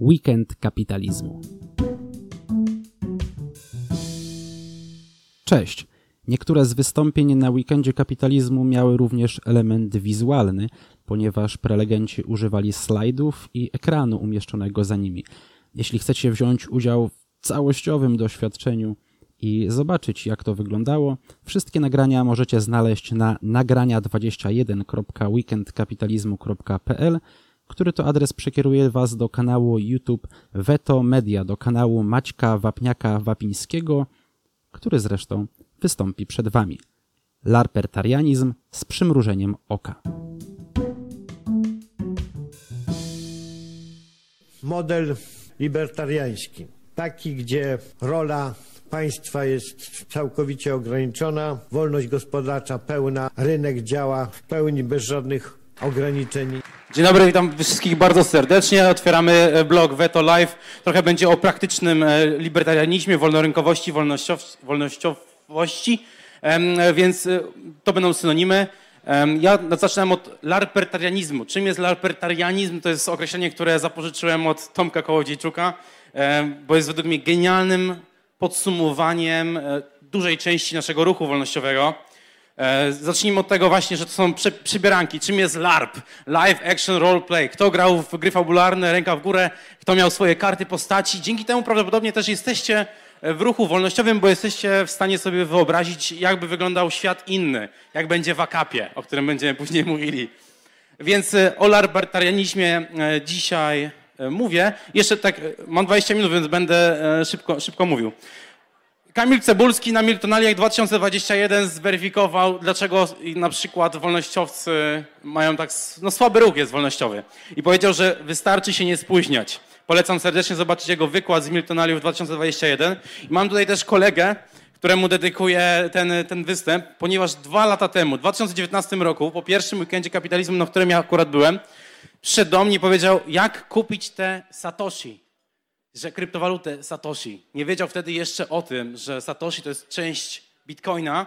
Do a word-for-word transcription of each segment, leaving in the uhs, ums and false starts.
Weekend Kapitalizmu. Cześć! Niektóre z wystąpień na Weekendzie Kapitalizmu miały również element wizualny, ponieważ prelegenci używali slajdów i ekranu umieszczonego za nimi. Jeśli chcecie wziąć udział w całościowym doświadczeniu i zobaczyć, jak to wyglądało, wszystkie nagrania możecie znaleźć na nagrania dwadzieścia jeden kropka weekend kapitalizmu kropka p l, który to adres przekieruje Was do kanału YouTube Weto Media, do kanału Maćka Wapniaka-Wapińskiego, który zresztą wystąpi przed Wami. Larpertarianizm z przymrużeniem oka. Model libertariański, taki, gdzie rola państwa jest całkowicie ograniczona, wolność gospodarcza pełna, rynek działa w pełni bez żadnych ograniczeń. Dzień dobry, witam wszystkich bardzo serdecznie. Otwieramy blog Veto Live. Trochę będzie o praktycznym libertarianizmie, wolnorynkowości, wolnościowości, więc to będą synonimy. Ja zaczynam od larpertarianizmu. Czym jest larpertarianizm? To jest określenie, które zapożyczyłem od Tomka Kołodziejczuka, bo jest według mnie genialnym podsumowaniem dużej części naszego ruchu wolnościowego. Zacznijmy od tego właśnie, że to są przy, przybieranki. Czym jest LARP? Live Action Role Play. Kto grał w gry fabularne, ręka w górę, kto miał swoje karty postaci. Dzięki temu prawdopodobnie też jesteście w ruchu wolnościowym, bo jesteście w stanie sobie wyobrazić, jakby wyglądał świat inny, jak będzie w akapie, o którym będziemy później mówili. Więc o larpertarianizmie dzisiaj mówię. Jeszcze tak, mam dwadzieścia minut, więc będę szybko, szybko mówił. Kamil Cebulski na Miltonaliach dwa tysiące dwudziesty pierwszy zweryfikował, dlaczego na przykład wolnościowcy mają tak, no słaby ruch jest wolnościowy. I powiedział, że wystarczy się nie spóźniać. Polecam serdecznie zobaczyć jego wykład z Miltonaliów dwa tysiące dwudziesty pierwszy. I mam tutaj też kolegę, któremu dedykuję ten, ten występ, ponieważ dwa lata temu, w dwa tysiące dziewiętnastym roku, po pierwszym weekendzie kapitalizmu, na którym ja akurat byłem, przyszedł do mnie i powiedział, jak kupić te Satoshi. Że kryptowalutę Satoshi. Nie wiedział wtedy jeszcze o tym, że Satoshi to jest część Bitcoina.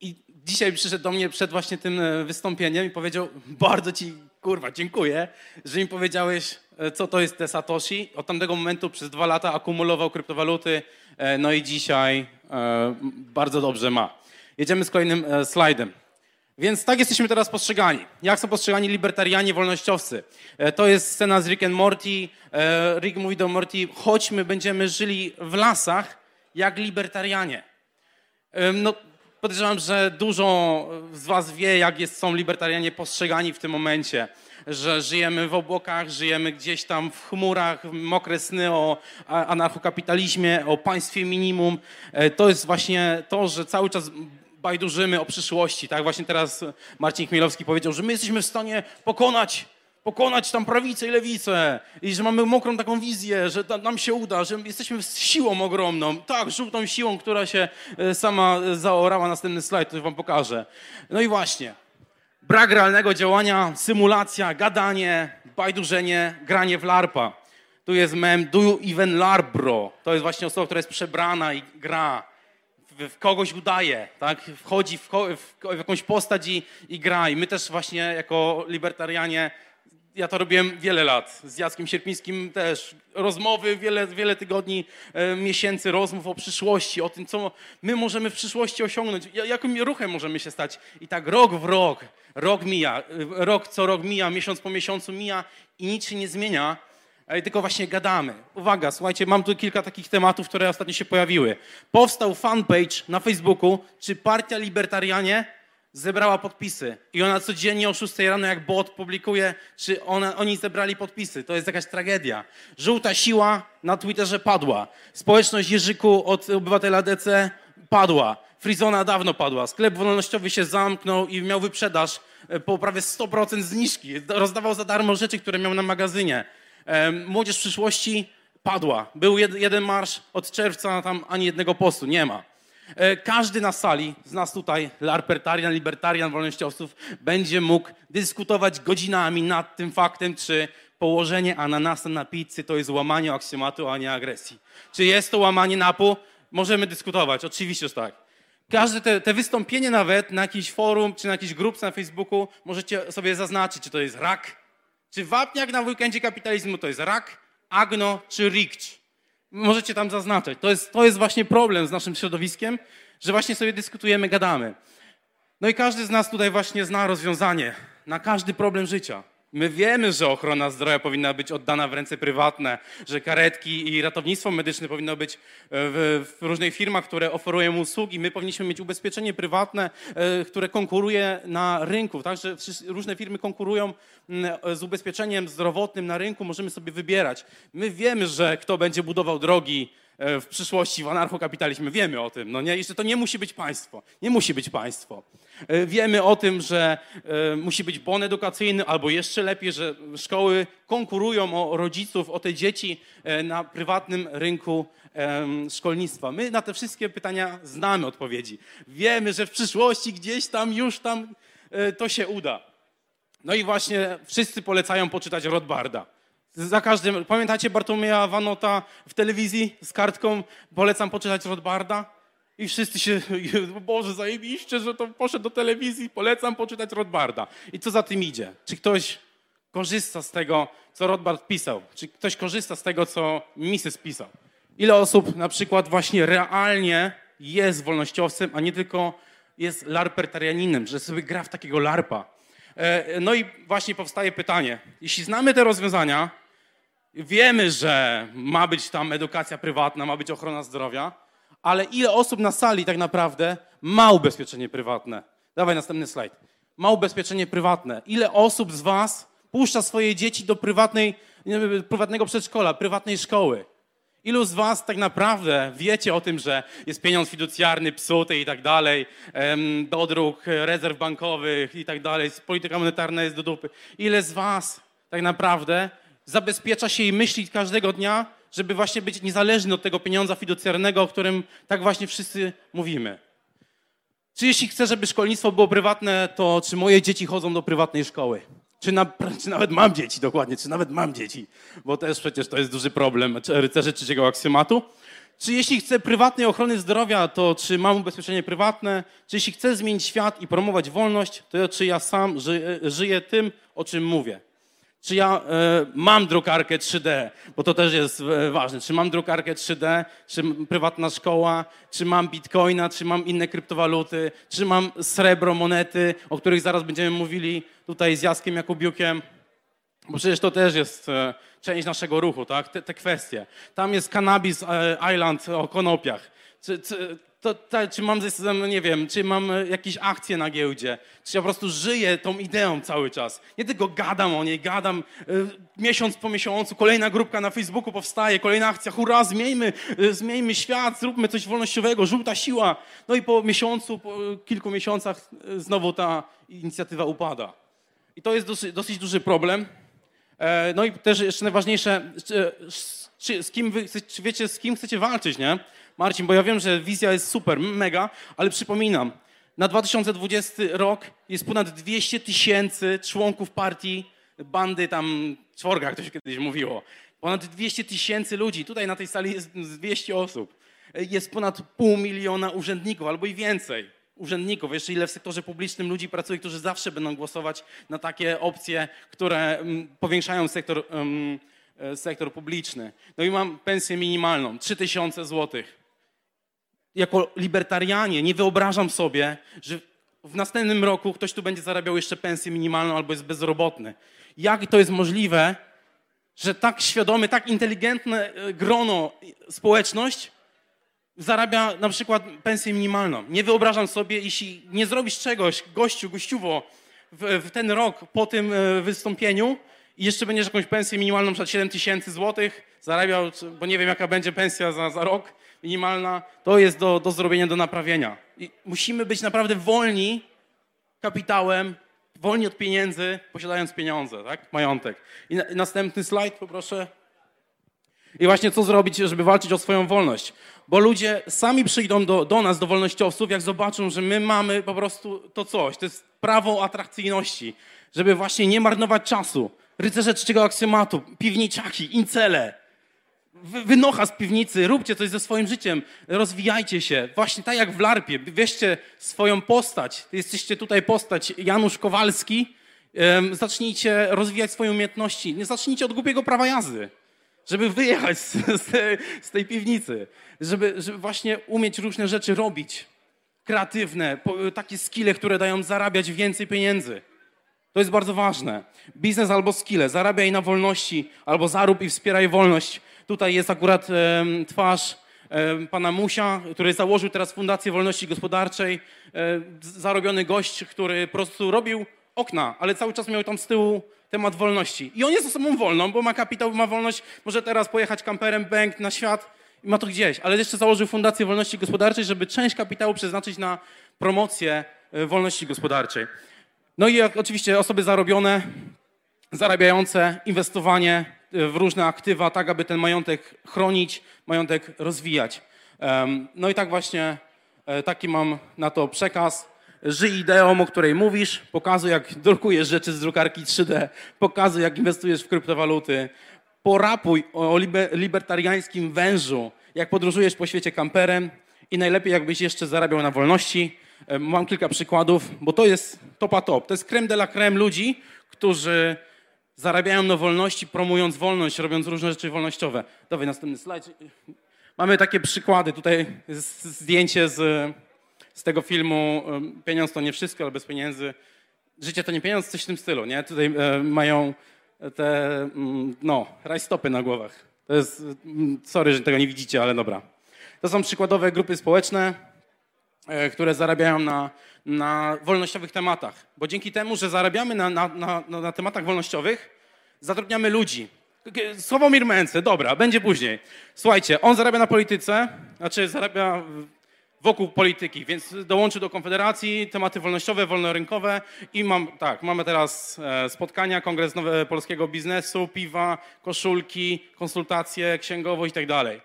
I dzisiaj przyszedł do mnie przed właśnie tym wystąpieniem i powiedział, bardzo ci, kurwa, dziękuję, że mi powiedziałeś, co to jest te Satoshi. Od tamtego momentu przez dwa lata akumulował kryptowaluty, no i dzisiaj bardzo dobrze ma. Jedziemy z kolejnym slajdem. Więc tak jesteśmy teraz postrzegani. Jak są postrzegani libertarianie, wolnościowcy? To jest scena z Rick and Morty. Rick mówi do Morty, chodźmy, będziemy żyli w lasach jak libertarianie. No, podejrzewam, że dużo z was wie, jak jest, są libertarianie postrzegani w tym momencie. Że żyjemy w obłokach, żyjemy gdzieś tam w chmurach, mokre sny o anarchokapitalizmie, o państwie minimum. To jest właśnie to, że cały czas bajdurzymy o przyszłości, tak? Właśnie teraz Marcin Chmielowski powiedział, że my jesteśmy w stanie pokonać, pokonać tam prawicę i lewicę i że mamy mokrą taką wizję, że nam się uda, że jesteśmy siłą ogromną, tak, żółtą siłą, która się sama zaorała. Następny slajd, to wam pokażę. No i właśnie, brak realnego działania, symulacja, gadanie, bajdurzenie, granie w larpa. Tu jest mem, do you even larp, bro? To jest właśnie osoba, która jest przebrana i gra. W kogoś udaje, tak? Wchodzi w, ko- w jakąś postać i, i gra. I my też właśnie jako libertarianie, ja to robiłem wiele lat, z Jackiem Sierpińskim też, rozmowy, wiele, wiele tygodni, e, miesięcy rozmów o przyszłości, o tym, co my możemy w przyszłości osiągnąć, jakim ruchem możemy się stać. I tak rok w rok, rok mija, rok co rok mija, miesiąc po miesiącu mija i nic się nie zmienia, tylko właśnie gadamy. Uwaga, słuchajcie, mam tu kilka takich tematów, które ostatnio się pojawiły. Powstał fanpage na Facebooku, czy partia Libertarianie zebrała podpisy. I ona codziennie o szóstej rano, jak bot publikuje, czy ona, oni zebrali podpisy. To jest jakaś tragedia. Żółta siła na Twitterze padła. Społeczność Jerzyku od obywatela A D C padła. Frizona dawno padła. Sklep wolnościowy się zamknął i miał wyprzedaż po prawie sto procent zniżki. Rozdawał za darmo rzeczy, które miał na magazynie. Młodzież w przyszłości padła. Był jed, jeden marsz od czerwca, tam ani jednego postu nie ma. Każdy na sali, z nas tutaj, larpertarian, libertarian, wolnościowców, będzie mógł dyskutować godzinami nad tym faktem, czy położenie ananasa na pizzy to jest łamanie aksjomatu, a nie agresji. Czy jest to łamanie napu? Możemy dyskutować, oczywiście, że tak. Każde te, te wystąpienie nawet na jakiś forum, czy na jakiejś grupce na Facebooku możecie sobie zaznaczyć, czy to jest rak, Czy Wapniak na Weekendzie Kapitalizmu to jest R A K, Agno czy R I K C Z? Możecie tam zaznaczać. To jest, to jest właśnie problem z naszym środowiskiem, że właśnie sobie dyskutujemy, gadamy. No i każdy z nas tutaj właśnie zna rozwiązanie na każdy problem życia. My wiemy, że ochrona zdrowia powinna być oddana w ręce prywatne, że karetki i ratownictwo medyczne powinno być w, w różnych firmach, które oferują usługi. My powinniśmy mieć ubezpieczenie prywatne, które konkuruje na rynku. Także różne firmy konkurują z ubezpieczeniem zdrowotnym na rynku, możemy sobie wybierać. My wiemy, że kto będzie budował drogi w przyszłości w anarchokapitalizmie. Wiemy o tym, no nie? I że to nie musi być państwo. Nie musi być państwo. Wiemy o tym, że musi być bon edukacyjny, albo jeszcze lepiej, że szkoły konkurują o rodziców, o te dzieci na prywatnym rynku szkolnictwa. My na te wszystkie pytania znamy odpowiedzi. Wiemy, że w przyszłości gdzieś tam, już tam to się uda. No i właśnie wszyscy polecają poczytać Rothbarda. Za każdym, pamiętacie Bartłomieja Wanota w telewizji z kartką "Polecam poczytać Rothbarda"? I wszyscy się, Boże, zajebiście, że to poszedł do telewizji, polecam poczytać Rothbarda. I co za tym idzie? Czy ktoś korzysta z tego, co Rothbard pisał? Czy ktoś korzysta z tego, co Mises pisał? Ile osób na przykład właśnie realnie jest wolnościowcem, a nie tylko jest larpertarianinem, że sobie gra w takiego larpa? No i właśnie powstaje pytanie, jeśli znamy te rozwiązania, wiemy, że ma być tam edukacja prywatna, ma być ochrona zdrowia, ale ile osób na sali tak naprawdę ma ubezpieczenie prywatne? Dawaj następny slajd. Ma ubezpieczenie prywatne. Ile osób z was puszcza swoje dzieci do prywatnej, prywatnego przedszkola, prywatnej szkoły? Ilu z was tak naprawdę wiecie o tym, że jest pieniądz fiducjarny, psuty i tak dalej, dodruk rezerw bankowych i tak dalej, polityka monetarna jest do dupy. Ile z was tak naprawdę zabezpiecza się i myśli każdego dnia, żeby właśnie być niezależny od tego pieniądza fiducjarnego, o którym tak właśnie wszyscy mówimy? Czy jeśli chcę, żeby szkolnictwo było prywatne, to czy moje dzieci chodzą do prywatnej szkoły? Czy, na, czy nawet mam dzieci, dokładnie, czy nawet mam dzieci, bo też przecież to jest duży problem rycerzy trzeciego aksjomatu. Czy jeśli chcę prywatnej ochrony zdrowia, to czy mam ubezpieczenie prywatne? Czy jeśli chcę zmienić świat i promować wolność, to czy ja sam ży, żyję tym, o czym mówię? Czy ja y, mam drukarkę trzy D, bo to też jest y, ważne. Czy mam drukarkę trzy D, czy prywatna szkoła, czy mam bitcoina, czy mam inne kryptowaluty, czy mam srebro, monety, o których zaraz będziemy mówili tutaj z Jackiem Jakubiukiem. Bo przecież to też jest y, część naszego ruchu, tak? Te, te kwestie. Tam jest Cannabis Island o konopiach. Czy, czy, to, to, czy mam, nie wiem, czy mam jakieś akcje na giełdzie, czy ja po prostu żyję tą ideą cały czas. Nie tylko gadam o niej, gadam y, miesiąc po miesiącu, kolejna grupka na Facebooku powstaje, kolejna akcja, hurra, zmieńmy, y, zmieńmy świat, zróbmy coś wolnościowego, żółta siła. No i po miesiącu, po kilku miesiącach y, znowu ta inicjatywa upada. I to jest dosyć, dosyć duży problem. E, no i też jeszcze najważniejsze, czy, czy, z kim wy, czy wiecie, z kim chcecie walczyć, nie? Marcin, bo ja wiem, że wizja jest super, mega, ale przypominam, na dwa tysiące dwudziesty rok jest ponad dwieście tysięcy członków partii, bandy tam czworga, jak to się kiedyś mówiło. Ponad dwieście tysięcy ludzi, tutaj na tej sali jest dwieście osób. Jest ponad pół miliona urzędników albo i więcej urzędników. Jeszcze ile w sektorze publicznym ludzi pracuje, którzy zawsze będą głosować na takie opcje, które mm, powiększają sektor, mm, sektor publiczny. No i mam pensję minimalną, trzy tysiące złotych. Jako libertarianie nie wyobrażam sobie, że w następnym roku ktoś tu będzie zarabiał jeszcze pensję minimalną albo jest bezrobotny. Jak to jest możliwe, że tak świadome, tak inteligentne grono, społeczność zarabia na przykład pensję minimalną? Nie wyobrażam sobie, jeśli nie zrobisz czegoś, gościu, gościuwo, w, w ten rok po tym wystąpieniu i jeszcze będziesz jakąś pensję minimalną, na przykład siedem tysięcy złotych zarabiał, bo nie wiem jaka będzie pensja za, za rok, minimalna, to jest do, do zrobienia, do naprawienia. I musimy być naprawdę wolni kapitałem, wolni od pieniędzy, posiadając pieniądze, tak? Majątek. I, na, i następny slajd poproszę. I właśnie co zrobić, żeby walczyć o swoją wolność? Bo ludzie sami przyjdą do, do nas, do wolnościowców, jak zobaczą, że my mamy po prostu to coś. To jest prawo atrakcyjności, żeby właśnie nie marnować czasu. Rycerze trzeciego aksjomatu, piwniczaki, incele. Wynocha z piwnicy, róbcie coś ze swoim życiem, rozwijajcie się. Właśnie tak jak w larpie, weźcie swoją postać. Jesteście tutaj postać Janusz Kowalski zacznijcie rozwijać swoje umiejętności, nie zacznijcie od głupiego prawa jazdy, żeby wyjechać z, z, z tej piwnicy, żeby, żeby właśnie umieć różne rzeczy robić, kreatywne, takie skille, które dają zarabiać więcej pieniędzy. To jest bardzo ważne. Biznes albo skille, zarabiaj na wolności, albo zarób i wspieraj wolność. Tutaj jest akurat e, twarz e, pana Musia, który założył teraz Fundację Wolności Gospodarczej. E, zarobiony gość, który po prostu robił okna, ale cały czas miał tam z tyłu temat wolności. I on jest osobą wolną, bo ma kapitał, ma wolność, może teraz pojechać kamperem, bęk na świat i ma to gdzieś. Ale jeszcze założył Fundację Wolności Gospodarczej, żeby część kapitału przeznaczyć na promocję wolności gospodarczej. No i oczywiście osoby zarobione, zarabiające, inwestowanie w różne aktywa, tak aby ten majątek chronić, majątek rozwijać. No i tak właśnie, taki mam na to przekaz. Żyj ideą, o której mówisz, pokazuj jak drukujesz rzeczy z drukarki trzy D, pokazuj jak inwestujesz w kryptowaluty, porapuj o libertariańskim wężu, jak podróżujesz po świecie kamperem i najlepiej jakbyś jeszcze zarabiał na wolności. Mam kilka przykładów, bo to jest topa top. To jest crème de la crème ludzi, którzy zarabiają na wolności, promując wolność, robiąc różne rzeczy wolnościowe. Dawaj następny slajd. Mamy takie przykłady. Tutaj jest zdjęcie z, z tego filmu Pieniądz to nie wszystko, ale bez pieniędzy. Życie to nie pieniądz, coś w tym stylu, nie? Tutaj mają te, no, rajstopy na głowach. To jest, sorry, że tego nie widzicie, ale dobra. To są przykładowe grupy społeczne, które zarabiają na, na wolnościowych tematach. Bo dzięki temu, że zarabiamy na, na, na, na tematach wolnościowych, zatrudniamy ludzi. Sławomir Menc, dobra, będzie później. Słuchajcie, on zarabia na polityce, znaczy zarabia wokół polityki, więc dołączy do Konfederacji, tematy wolnościowe, wolnorynkowe i mam, tak, mamy teraz spotkania, kongres nowe, polskiego biznesu, piwa, koszulki, konsultacje, księgowość i tak dalej.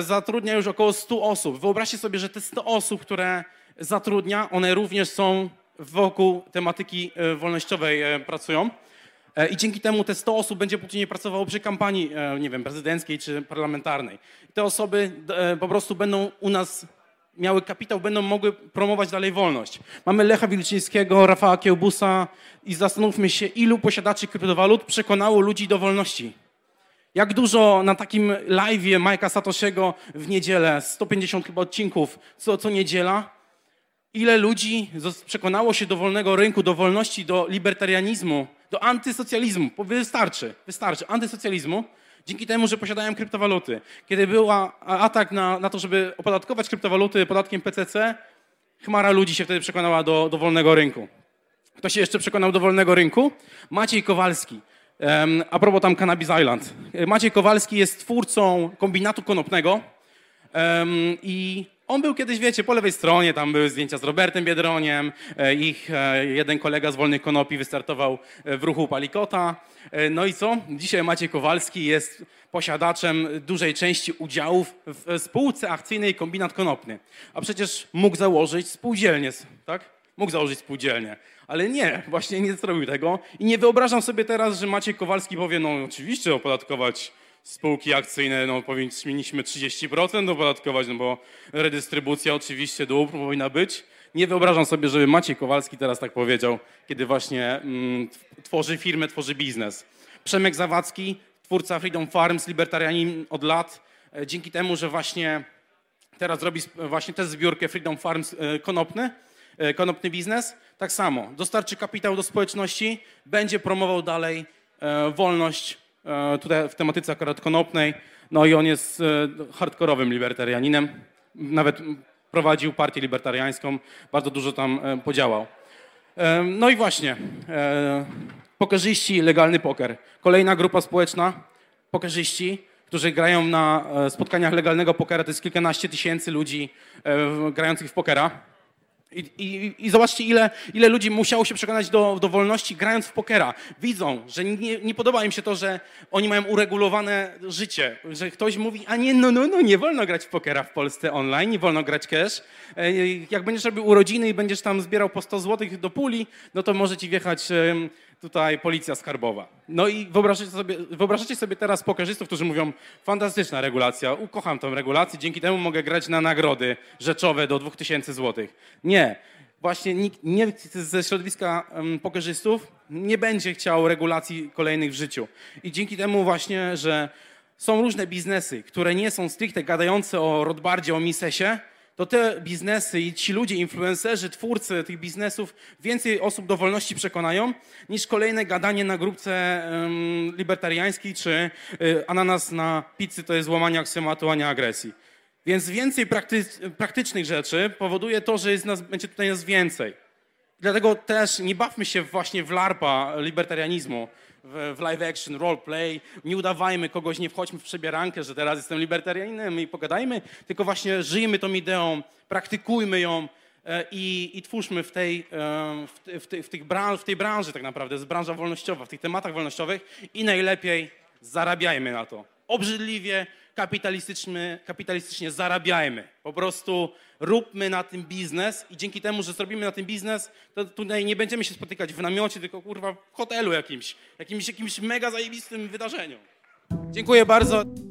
Zatrudnia już około stu osób. Wyobraźcie sobie, że te sto osób, które zatrudnia, one również są wokół tematyki wolnościowej, pracują. I dzięki temu te sto osób będzie później pracowało przy kampanii, nie wiem, prezydenckiej czy parlamentarnej. Te osoby po prostu będą u nas miały kapitał, będą mogły promować dalej wolność. Mamy Lecha Wilczyńskiego, Rafała Kiełbusa i zastanówmy się, ilu posiadaczy kryptowalut przekonało ludzi do wolności. Jak dużo na takim live'ie Majka Satosiego w niedzielę, sto pięćdziesiąt chyba odcinków co, co niedziela, ile ludzi przekonało się do wolnego rynku, do wolności, do libertarianizmu, do antysocjalizmu, wystarczy, wystarczy, antysocjalizmu, dzięki temu, że posiadają kryptowaluty. Kiedy był atak na, na to, żeby opodatkować kryptowaluty podatkiem P C C, chmara ludzi się wtedy przekonała do, do wolnego rynku. Kto się jeszcze przekonał do wolnego rynku? Maciej Kowalski. A propos tam Cannabis Island. Maciej Kowalski jest twórcą Kombinatu Konopnego i on był kiedyś, wiecie, po lewej stronie, tam były zdjęcia z Robertem Biedroniem, ich jeden kolega z Wolnych Konopi wystartował w ruchu Palikota. No i co? Dzisiaj Maciej Kowalski jest posiadaczem dużej części udziałów w spółce akcyjnej Kombinat Konopny. A przecież mógł założyć spółdzielnię, tak? Mógł założyć spółdzielnię, ale nie, właśnie nie zrobił tego i nie wyobrażam sobie teraz, że Maciej Kowalski powie, no oczywiście opodatkować spółki akcyjne, no powinniśmy trzydzieści procent opodatkować, no bo redystrybucja oczywiście dóbr powinna być. Nie wyobrażam sobie, żeby Maciej Kowalski teraz tak powiedział, kiedy właśnie mm, tworzy firmę, tworzy biznes. Przemek Zawadzki, twórca Freedom Farms, libertarianin od lat, e, dzięki temu, że właśnie teraz robi właśnie tę zbiórkę Freedom Farms e, konopny, konopny biznes, tak samo. Dostarczy kapitał do społeczności, będzie promował dalej e, wolność e, tutaj w tematyce akurat konopnej. No i on jest e, hardkorowym libertarianinem. Nawet prowadził partię libertariańską, bardzo dużo tam e, podziałał. E, no i właśnie, e, pokerzyści, legalny poker. Kolejna grupa społeczna, pokerzyści, którzy grają na e, spotkaniach legalnego pokera. To jest kilkanaście tysięcy ludzi e, grających w pokera. I, i, i zobaczcie, ile, ile ludzi musiało się przekonać do, do wolności, grając w pokera. Widzą, że nie, nie podoba im się to, że oni mają uregulowane życie, że ktoś mówi, a nie, no, no, no, nie wolno grać w pokera w Polsce online, nie wolno grać cash. Jak będziesz robił urodziny i będziesz tam zbierał po sto złotych do puli, no to może ci wjechać tutaj policja skarbowa. No i wyobrażacie sobie, wyobrażacie sobie teraz pokerzystów, którzy mówią, fantastyczna regulacja, ukocham tą regulację, dzięki temu mogę grać na nagrody rzeczowe do dwa tysiące złotych. Nie. właśnie nikt, nikt ze środowiska pokerzystów nie będzie chciał regulacji kolejnych w życiu. I dzięki temu właśnie, że są różne biznesy, które nie są stricte gadające o Rothbardzie, o Misesie, to te biznesy i ci ludzie, influencerzy, twórcy tych biznesów więcej osób do wolności przekonają niż kolejne gadanie na grupce um, libertariańskiej czy y, ananas na pizzy to jest złamanie aksjomatu, a nie agresji. Więc więcej prakty- praktycznych rzeczy powoduje to, że jest nas, będzie tutaj nas więcej. Dlatego też nie bawmy się właśnie w larpa libertarianizmu, w live action, roleplay, nie udawajmy kogoś, nie wchodźmy w przebierankę, że teraz jestem libertarianinem i pogadajmy, tylko właśnie żyjmy tą ideą, praktykujmy ją i, i twórzmy w tej, w, w, tej, w, tych bran- w tej branży tak naprawdę, jest branża wolnościowa, w tych tematach wolnościowych i najlepiej zarabiajmy na to. Obrzydliwie, kapitalistycznie, kapitalistycznie zarabiajmy. Po prostu róbmy na tym biznes i dzięki temu, że zrobimy na tym biznes, to tutaj nie będziemy się spotykać w namiocie, tylko kurwa w hotelu jakimś, jakimś, jakimś mega zajebistym wydarzeniu. Dziękuję bardzo.